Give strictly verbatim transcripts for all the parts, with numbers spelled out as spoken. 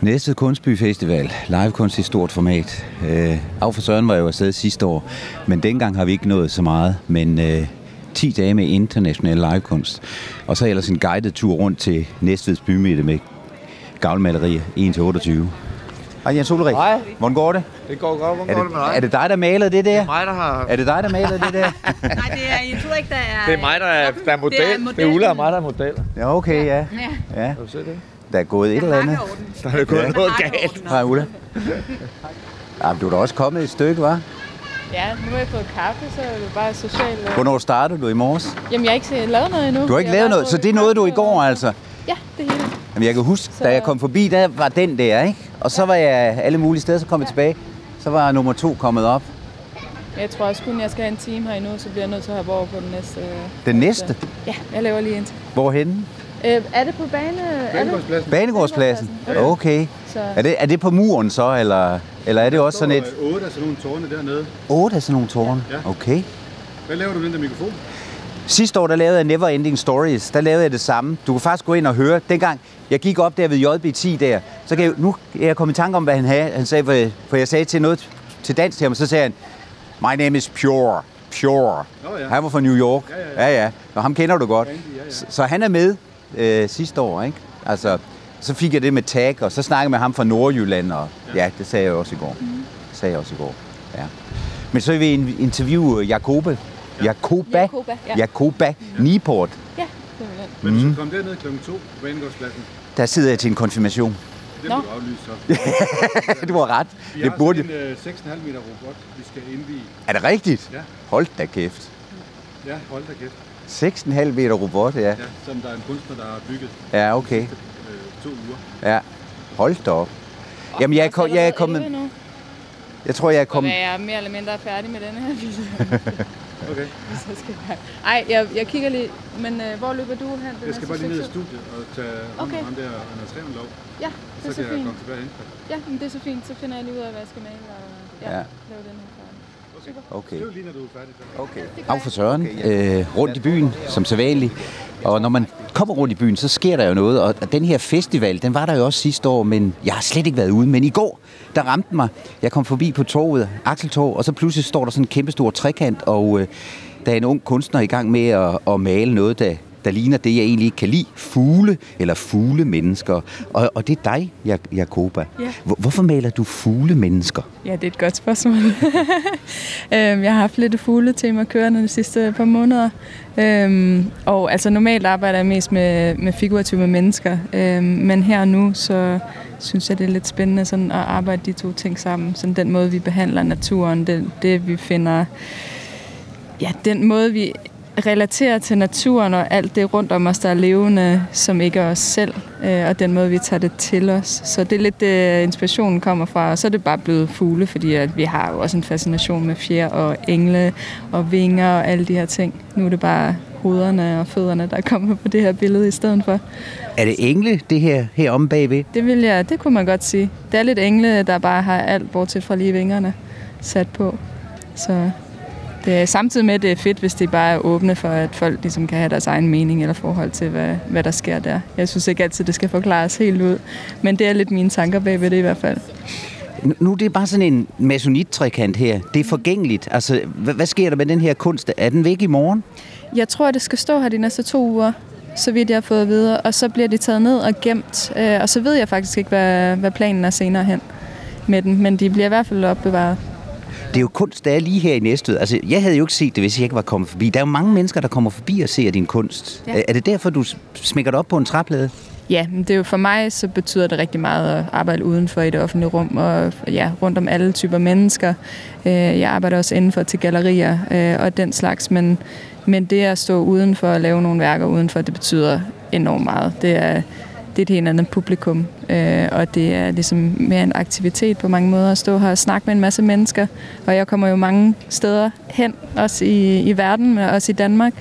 Næst Kunstbyfestival, livekunst i stort format. Øh, af for Søren var jeg jo afsted sidste år, men dengang har vi ikke nået så meget. Men øh, ti dage med international livekunst. Og så ellers en guided tur rundt til Næstveds bymidte med gavlmalerier en til otteogtyve. Hej Jens Ulrik. Hej. Hvordan går det? Det går godt. Hvordan går det med dig? Er det dig, der maler det der? Det er mig, der har... Er det dig, der maler det der? Nej, det er Jens Ulrik, der er... Det er mig, der er, der er model. Det er, det er Ulla og mig, der er model. Ja, okay, ja. ja. ja. Kan du se det? Der er gået et eller andet. Der er gået ja. noget galt. Hej Ulla. Ja, men du er da også kommet et stykke, hva'? Ja, nu har jeg fået kaffe, så er det bare socialt... Og... Hvornår startede du i morges? Jamen, jeg har ikke lavet noget endnu. Du har ikke lavet noget, så det nåede du i går, altså? Ja, det hele. Jamen, jeg kan huske, så... da jeg kom forbi, der var den der, ikke? Og så var jeg alle mulige steder, så kom jeg ja. tilbage. Så var nummer to kommet op. Jeg tror også kun, jeg skal have en time her endnu, så bliver jeg nødt til at have over på den næste. Den næste? Ja, jeg laver lige en til. Hvorhenne? Øh, er det på bane... Banegårdspladsen. Banegårdspladsen? Okay. Så... Er, det, er det på muren så, eller, eller er det også sådan et... otte af sådan nogle tårne dernede. otte af sådan nogle tårne? Ja. Okay. Hvad laver du med den der mikrofon? Sidste år, der lavede jeg Never Ending Stories. Der lavede jeg det samme. Du kan faktisk gå ind og høre. Dengang jeg gik op der ved J B ti der, så kan jeg, nu er jeg kommet i tanke om, hvad han havde. Han sagde, for jeg sagde til noget til dans til ham, så sagde han, My name is Pure. Pure. Oh, ja. Han var fra New York. Ja, ja. ja. ja, ja. Og ham kender du godt. Ja, ja, ja. Så, så han er med. Øh, sidste år, ikke? Altså, så fik jeg det med tag, og så snakkede jeg med ham fra Nordjylland, og ja, ja det sagde jeg også i går. Mm. Det sagde jeg også i går, ja. Men så vil vi interviewe Jacoba. Ja. Jacoba. Jacoba, ja. Jacoba ja. Nieuwpoort. Ja, det var det. Men du skal komme derned klokken to på Banegårdspladsen. Der sidder jeg til en konfirmation. Det blev aflyst så. Du har ret. Vi det har burde... sådan en uh, seks komma fem meter robot, vi skal indvige. Er det rigtigt? Ja. Hold da kæft. Ja, hold da kæft. seks komma fem meter robot, ja. Ja, som der er en kunstner, der har bygget. Ja, okay. De sidste, øh, to uger. Ja, hold da op. Oh, jamen, jeg er, jeg er kommet... Jeg tror, jeg er kommet... Jeg er mere eller mindre færdig med denne her video. Okay. Så skal jeg... Ej, jeg, jeg kigger lige... Men øh, hvor løber du hen? Jeg skal bare lige ned i studiet og tage okay. om der Anders Revenlov. Ja, det er så, så, så fint. Så kan jeg komme tilbage indfra. Ja, men det er så fint. Så finder jeg lige ud af, hvad jeg skal male og ja, ja. lave den her. Okay. Okay. Af for Søren, øh, rundt i byen, som sædvanligt. Og når man kommer rundt i byen, så sker der jo noget. Og den her festival, den var der jo også sidste år, men jeg har slet ikke været ude. Men i går, der ramte mig. Jeg kom forbi på torvet, Akseltorv, og så pludselig står der sådan en kæmpestor trekant. Og øh, der er en ung kunstner i gang med at, at male noget, der, der ligner det, jeg egentlig ikke kan lide. Fugle eller fuglemennesker. Og, og det er dig, Jacoba. Ja. Hvorfor maler du fuglemennesker? Ja, det er et godt spørgsmål. Jeg har haft lidt fugletema kørende de sidste par måneder. Og altså normalt arbejder jeg mest med, med figurative mennesker. Men her og nu, så synes jeg, det er lidt spændende sådan at arbejde de to ting sammen. Sådan den måde, vi behandler naturen, det, det vi finder... Ja, den måde, vi... relaterer til naturen og alt det rundt om os, der er levende, som ikke er os selv, og den måde, vi tager det til os. Så det er lidt det, inspirationen kommer fra, og så er det bare blevet fugle, fordi at vi har jo også en fascination med fjer og engle og vinger og alle de her ting. Nu er det bare hovederne og fødderne, der kommer på det her billede i stedet for. Er det engle, det her heromme bagved? Det vil jeg, det kunne man godt sige. Det er lidt engle, der bare har alt, bortset fra lige vingerne, sat på. Så... Samtidig med, at det er fedt, hvis det bare er åbne for, at folk ligesom kan have deres egen mening eller forhold til, hvad, hvad der sker der. Jeg synes ikke altid, det skal forklares helt ud, men det er lidt mine tanker bagved det i hvert fald. Nu det er bare sådan en masonittrekant her. Det er forgængeligt. Altså, hvad, hvad sker der med den her kunst? Er den væk i morgen? Jeg tror, det skal stå her de næste to uger, så vidt jeg har fået at vide. Og så bliver de taget ned og gemt, og så ved jeg faktisk ikke, hvad, hvad planen er senere hen med den. Men de bliver i hvert fald opbevaret. Det er jo kunst, der er lige her i Næstved. Altså, jeg havde jo ikke set det, hvis jeg ikke var kommet forbi. Der er jo mange mennesker, der kommer forbi og ser din kunst. Ja. Er det derfor, du smækker det op på en træplade? Ja, men det er jo for mig, så betyder det rigtig meget at arbejde udenfor i det offentlige rum, og ja, rundt om alle typer mennesker. Jeg arbejder også indenfor til gallerier og den slags, men, men det at stå udenfor og lave nogle værker udenfor, det betyder enormt meget. Det er... Det er et helt andet publikum, øh, og det er ligesom mere en aktivitet på mange måder at stå her og snakke med en masse mennesker. Og jeg kommer jo mange steder hen, også i, i verden, men også i Danmark.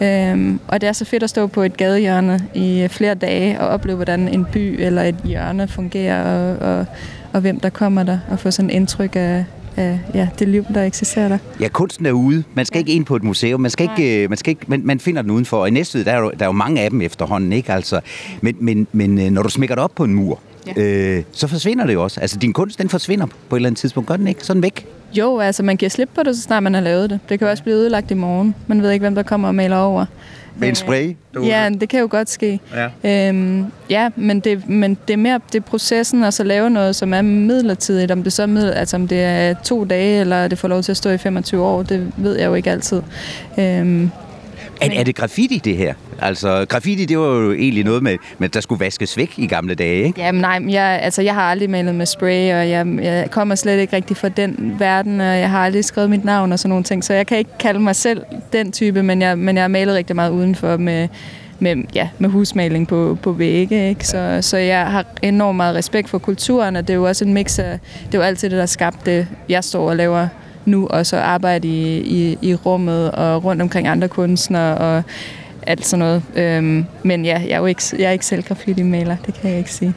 Øh, og det er så fedt at stå på et gadehjørne i flere dage og opleve, hvordan en by eller et hjørne fungerer, og, og, og hvem der kommer der, og få sådan et indtryk af, af ja, det liv, der eksisterer der. Ja, kunsten er ude. Man skal ikke ind på et museum. Man, skal ikke, man, skal ikke, man, man finder den udenfor. Og i Næstved, der er jo, der er jo mange af dem efterhånden, ikke? Altså, men, men, men når du smækker det op på en mur, ja. øh, så forsvinder det jo også. Altså, din kunst, den forsvinder på et eller andet tidspunkt. Gør den ikke? Så er den væk. Jo, altså, man giver slip på det, så snart man har lavet det. Det kan også blive ødelagt i morgen. Man ved ikke, hvem der kommer og maler over. Med en spray? Du... Ja, det kan jo godt ske. Ja, øhm, ja men, det, men det er mere det er processen at så lave noget, som er midlertidigt. Om det, så er middel, altså om det er to dage, eller det får lov til at stå i femogtyve år, det ved jeg jo ikke altid. Øhm, Er, er det graffiti, det her? Altså, graffiti, det var jo egentlig noget, med, med der skulle vaskes væk i gamle dage, ikke? Jamen nej, jeg, altså, jeg har aldrig malet med spray, og jeg, jeg kommer slet ikke rigtig fra den verden, og jeg har aldrig skrevet mit navn og sådan nogle ting, så jeg kan ikke kalde mig selv den type, men jeg, men jeg har malet rigtig meget udenfor med, med, ja, med husmaling på, på vægge, ikke? Så, så jeg har enormt meget respekt for kulturen, og det er jo også en mix af, det er jo altid det, der skabte det, jeg står og laver nu, og så arbejde i, i, i rummet og rundt omkring andre kunstnere og alt sådan noget. Øhm, men ja, jeg er jo ikke, jeg er ikke selv graffiti-maler, det kan jeg ikke sige.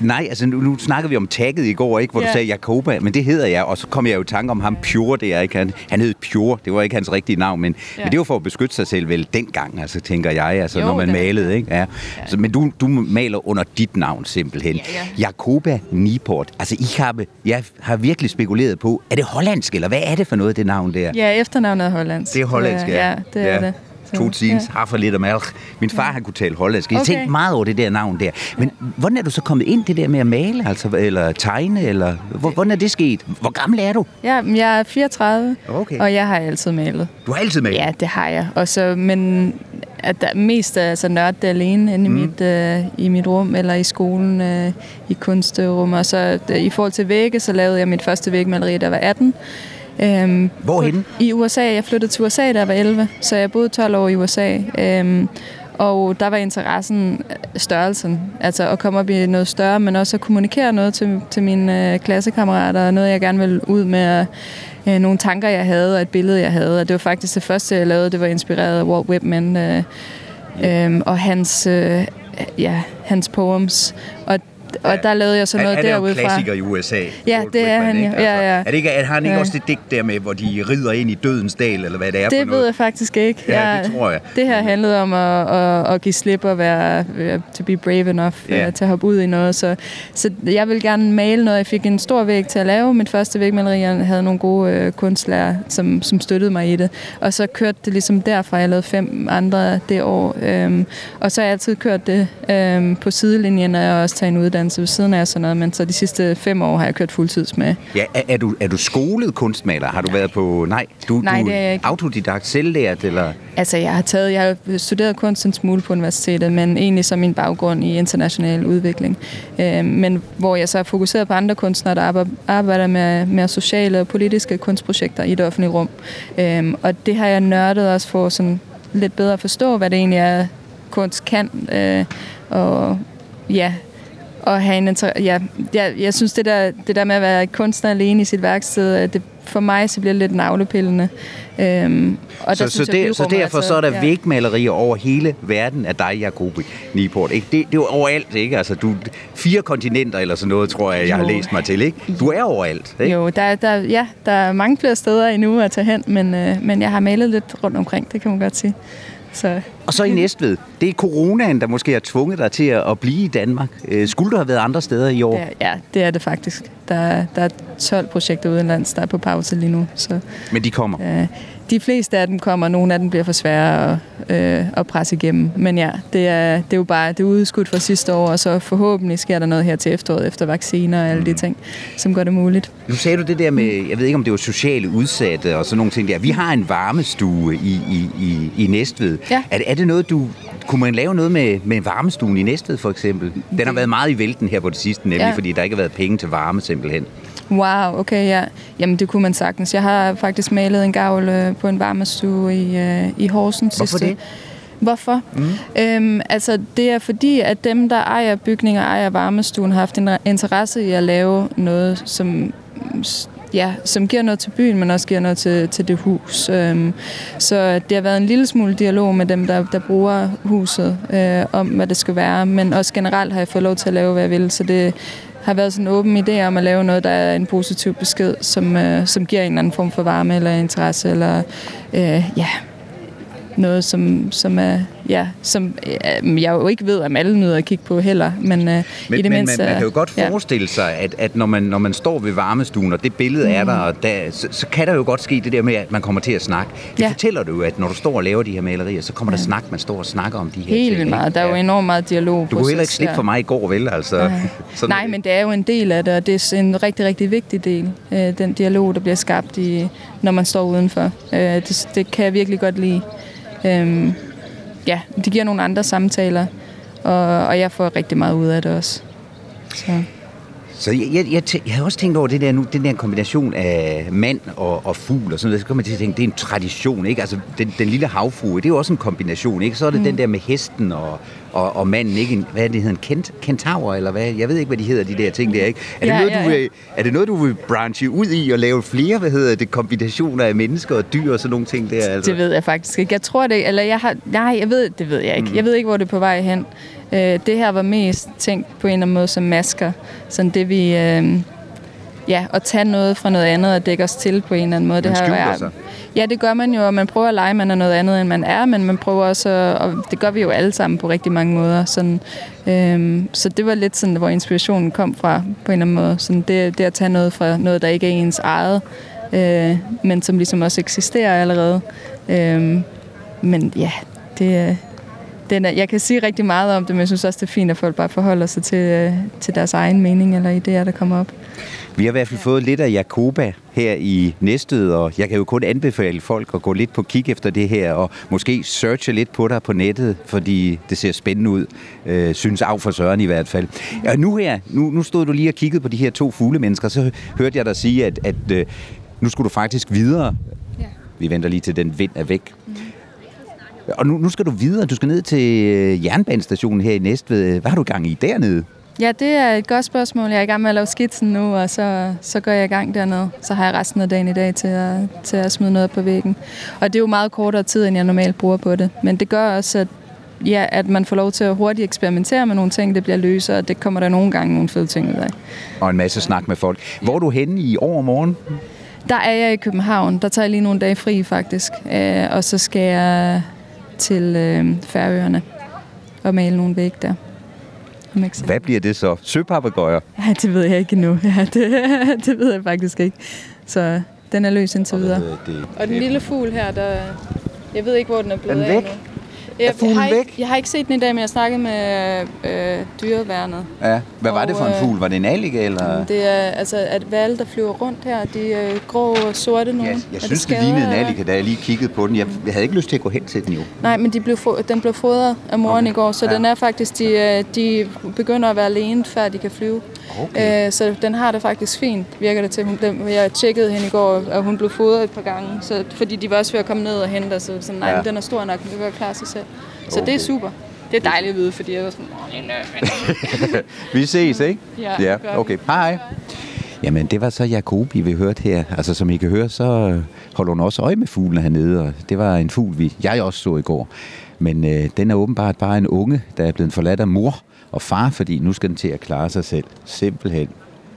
Nej, altså nu, nu snakker vi om tagget i går, ikke, hvor yeah. du sagde Jacoba, men det hedder jeg, og så kom jeg jo i tanke om ham Pure, det er ikke han. Han hed Pure, det var ikke hans rigtige navn, men, yeah. men det var for at beskytte sig selv vel dengang, altså tænker jeg, altså jo, når man malede, ikke? Ja. Ja. Så, men du, du maler under dit navn simpelthen. Yeah, yeah. Jacoba Nieuwpoort, altså I har, jeg har virkelig spekuleret på, er det hollandsk, eller hvad er det for noget, det navn der? Ja, efternavnet er hollandsk. Det er hollandsk, ja. Ja, det er ja. det. Totsins, ja. Haffer lidt og mælk. Min far, ja. han kunne tale hollandsk. Jeg okay. tænkte meget over det der navn der. Men hvordan er du så kommet ind det der med at male, altså, eller tegne, eller hvordan er det sket? Hvor gammel er du? Ja, jeg er fireogtredive, okay. og jeg har altid malet. Du har altid malet? Ja, det har jeg. Og så, men at der mest er altså, nørdet alene inde mm. i, mit, øh, i mit rum, eller i skolen, øh, i kunstrum. Og så d- i forhold til vægge, så lavede jeg mit første vægmaleri, der var atten. Øhm, Hvorhenne? I U S A. Jeg flyttede til U S A, da jeg var elleve, så jeg boede tolv år i U S A. Øhm, og der var interessen størrelsen, altså at komme op i noget større, men også at kommunikere noget til, til mine øh, klassekammerater, og noget jeg gerne ville ud med, øh, nogle tanker jeg havde, og et billede jeg havde. Og det var faktisk det første, jeg lavede, det var inspireret af Walt Whitman øh, øh, og hans, øh, ja, hans poems. Og Og ja. der lavede jeg så noget derudefra. Er det jo klassiker i U S A? Ja, det er han jo. Altså, ja, ja. Er det ikke, er han ikke ja. også det digt der med, hvor de rider ind i dødens dal, eller hvad det er det for noget? Det ved jeg faktisk ikke. Ja, jeg, det tror jeg. Det her handlede om at, at, at give slip og være, to be brave enough, ja. til at hoppe ud i noget. Så, så jeg ville gerne male noget. Jeg fik en stor væg til at lave. Mit første vægmaleri, jeg havde nogle gode øh, kunstlærer, som, som støttede mig i det. Og så kørte det ligesom derfra. Jeg lavede fem andre det år. Øhm, og så har jeg altid kørt det øhm, på sidelinjen, og jeg også taget en uddannelse ved siden af sådan noget, men så de sidste fem år har jeg kørt fuldtids med. Ja, er, er, du, er du skolet kunstmaler? Har du nej. været på... Nej, du, nej, du er autodidakt, selvlært, eller... Altså, jeg har taget... Jeg har studeret kunst en smule på universitetet, men egentlig som min baggrund i international udvikling. Øh, men hvor jeg så er fokuseret på andre kunstnere, der arbejder med, med sociale og politiske kunstprojekter i det offentlige rum. Øh, og det har jeg nørdet også for sådan lidt bedre at forstå, hvad det egentlig er, kunst kan. Øh, og ja... Og have en inter- ja, jeg, jeg synes, det der, det der med at være kunstner alene i sit værksted, det, for mig så bliver det lidt navlepillende. Øhm, og så, der, så, jeg, det, så derfor altså, så er der ja. vægmalerier over hele verden af dig, Jacoba Nieuwpoort. Ikke? Det, det er jo overalt, ikke? Altså, du, fire kontinenter eller sådan noget, tror jeg, jeg har læst mig til. Ikke? Du er overalt. Ikke? Jo, der, der, ja, der er mange flere steder endnu at tage hen, men, øh, men jeg har malet lidt rundt omkring, det kan man godt sige. Så. Og så i Næstved. Det er coronaen, der måske har tvunget dig til at blive i Danmark. Skulle du have været andre steder i år? Ja, det er det faktisk. Der, der er tolv projekter udenlands, der er på pause lige nu. Så. Men de kommer? Ja, de fleste af dem kommer. Nogle af dem bliver for svære at, øh, at presse igennem. Men ja, det er, det er jo bare det er udskudt fra sidste år, og så forhåbentlig sker der noget her til efteråret efter vacciner og alle mm. de ting, som gør det muligt. Nu sagde du det der med, jeg ved ikke om det var sociale udsatte og sådan nogle ting der. Vi har en varmestue i, i, i, i Næstved. Ja. Er, er det noget, du... Kunne man lave noget med, med varmestuen i Næstved for eksempel? Den har været meget i vælten her på det sidste, nemlig ja. fordi der ikke har været penge til varme simpelthen. Wow, okay, ja. Jamen, det kunne man sagtens. Jeg har faktisk malet en gavl øh, på en varmestue i, øh, i Horsens sidste. Hvorfor det? Hvorfor? Mm. Øhm, altså, det er fordi, at dem, der ejer bygninger, ejer varmestuen, har haft en interesse i at lave noget, som... Ja, som giver noget til byen, men også giver noget til, til det hus. Øhm, så det har været en lille smule dialog med dem, der, der bruger huset, øh, om hvad det skal være. Men også generelt har jeg fået lov til at lave, hvad jeg vil, så det har været sådan en åben idé om at lave noget, der er en positiv besked, som, øh, som giver en eller anden form for varme eller interesse, eller øh, ja, noget, som, som, er, ja, som øh, jeg jo ikke ved, om alle nyder at kigge på heller. Men, øh, men, i det men mindste, man, man kan jo godt ja. forestille sig, at, at når, man, når man står ved varmestuen, og det billede mm. er der, og der så, så kan der jo godt ske det der med, at man kommer til at snakke. Det ja. fortæller du jo, at når du står og laver de her malerier, så kommer ja. der snak, man står og snakker om de her Helt ting. Meget. Der er ja. jo enormt meget dialog. Du kunne heller ikke slippe ja. for mig i går, vel? Altså. Nej, men det er jo en del af det, og det er en rigtig, rigtig vigtig del. Øh, den dialog, der bliver skabt, i, når man står udenfor. Øh, det, det kan jeg virkelig godt lide. Øhm, ja, det giver nogle andre samtaler, og, og jeg får rigtig meget ud af det også. Så, så jeg, jeg, jeg, tæ- jeg har også tænkt over det der nu, den der kombination af mand og, og fugl og sådan noget. Så kan man til at tænke, det er en tradition, ikke? Altså den, den lille havfrue, det er jo også en kombination, ikke? Så er det mm. den der med hesten og, og, og manden, ikke? En, hvad er det, hedder en kent, kentaur, eller hvad? Jeg ved ikke, hvad de hedder, de der ting der, ikke? Er det, ja, noget, ja, ja. Du vil, er det noget, du vil branche ud i og lave flere, hvad hedder det, kombinationer af mennesker og dyr og sådan nogle ting der? Altså? Det ved jeg faktisk ikke. Jeg tror det, eller jeg har, nej, jeg ved, det ved jeg ikke. Mm. Jeg ved ikke, hvor det er på vej hen. Øh, det her var mest tænkt på en eller anden måde som masker. Sådan det vi, øh, ja, at tage noget fra noget andet og dække os til på en eller anden måde. Man skjuler det her, sig. Ja, det gør man jo, og man prøver at lege, man er noget andet, end man er, men man prøver også, at, og det gør vi jo alle sammen på rigtig mange måder. Sådan, øh, så det var lidt sådan, hvor inspirationen kom fra, på en eller anden måde. Sådan det, det at tage noget fra noget, der ikke er ens eget, øh, men som ligesom også eksisterer allerede. Øh, men ja, det... Den er, jeg kan sige rigtig meget om det, men jeg synes også, det er fint, at folk bare forholder sig til, til deres egen mening eller idéer, der kommer op. Vi har i hvert fald fået lidt af Jacoba her i Næstved, og jeg kan jo kun anbefale folk at gå lidt på kig efter det her, og måske searche lidt på dig på nettet, fordi det ser spændende ud, øh, synes af for Søren i hvert fald. Og nu her, nu, nu stod du lige og kiggede på de her to fuglemennesker, så hørte jeg dig sige, at, at øh, nu skulle du faktisk videre. Ja. Vi venter lige til den vind er væk. Mm. Og nu, nu skal du videre. Du skal ned til jernbanestationen her i Næstved. Hvad har du gang i dernede? Ja, det er et godt spørgsmål. Jeg er i gang med at lave skitsen nu, og så, så går jeg i gang dernede. Så har jeg resten af dagen i dag til at, til at smide noget på væggen. Og det er jo meget kortere tid, end jeg normalt bruger på det. Men det gør også, at, ja, at man får lov til at hurtigt eksperimentere med nogle ting, det bliver løsere, og det kommer der nogle gange nogle fede ting ud af. Og en masse snak med folk. Hvor er du henne i overmorgen? Der er jeg i København. Der tager jeg lige nogle dage fri, faktisk. Og så skal jeg... til øh, Færøerne og male nogle vægge der. Hvad bliver det så? Søpapegøjer? Ja, det ved jeg ikke endnu. Ja, det, det ved jeg faktisk ikke. Så den er løs indtil videre. Og den lille fugl her, der... Jeg ved ikke, hvor den er blevet den væk? Af nu. Er fuglen væk? Ikke, jeg har ikke set den i dag, men jeg snakkede med øh, dyreværnet. Ja. Hvad var og, det for en fugl? Var det en alligator, eller? Det er altså, at hvalge, der flyver rundt her, de er grå og sorte nogle. Ja, jeg er synes, det, det lignede en alligator, da jeg lige kiggede på den. Jeg havde ikke lyst til at gå hen til den jo. Nej, men de blev fo- den blev fodret af moren okay. i går, så ja. den er faktisk, de, de begynder at være alene, før de kan flyve. Okay. Æ, så den har det faktisk fint, virker det til. Hun, den, jeg tjekkede hende i går, og hun blev fodret et par gange, så, fordi de var også ved at komme ned og hente, så sådan, nej, ja. den er stor nok, den kan godt klare sig selv. Så okay. det er super. Det er dejligt at vide, fordi jeg var sådan... Vi ses, ikke? Ja, ja. Okay. Hej. Jamen, det var så Jacoba, vi hørte her. Altså, som I kan høre, så holder hun også øje med fuglene hernede, og det var en fugl, vi, jeg også så i går. Men øh, den er åbenbart bare en unge, der er blevet forladt af mor og far, fordi nu skal den til at klare sig selv. Simpelthen.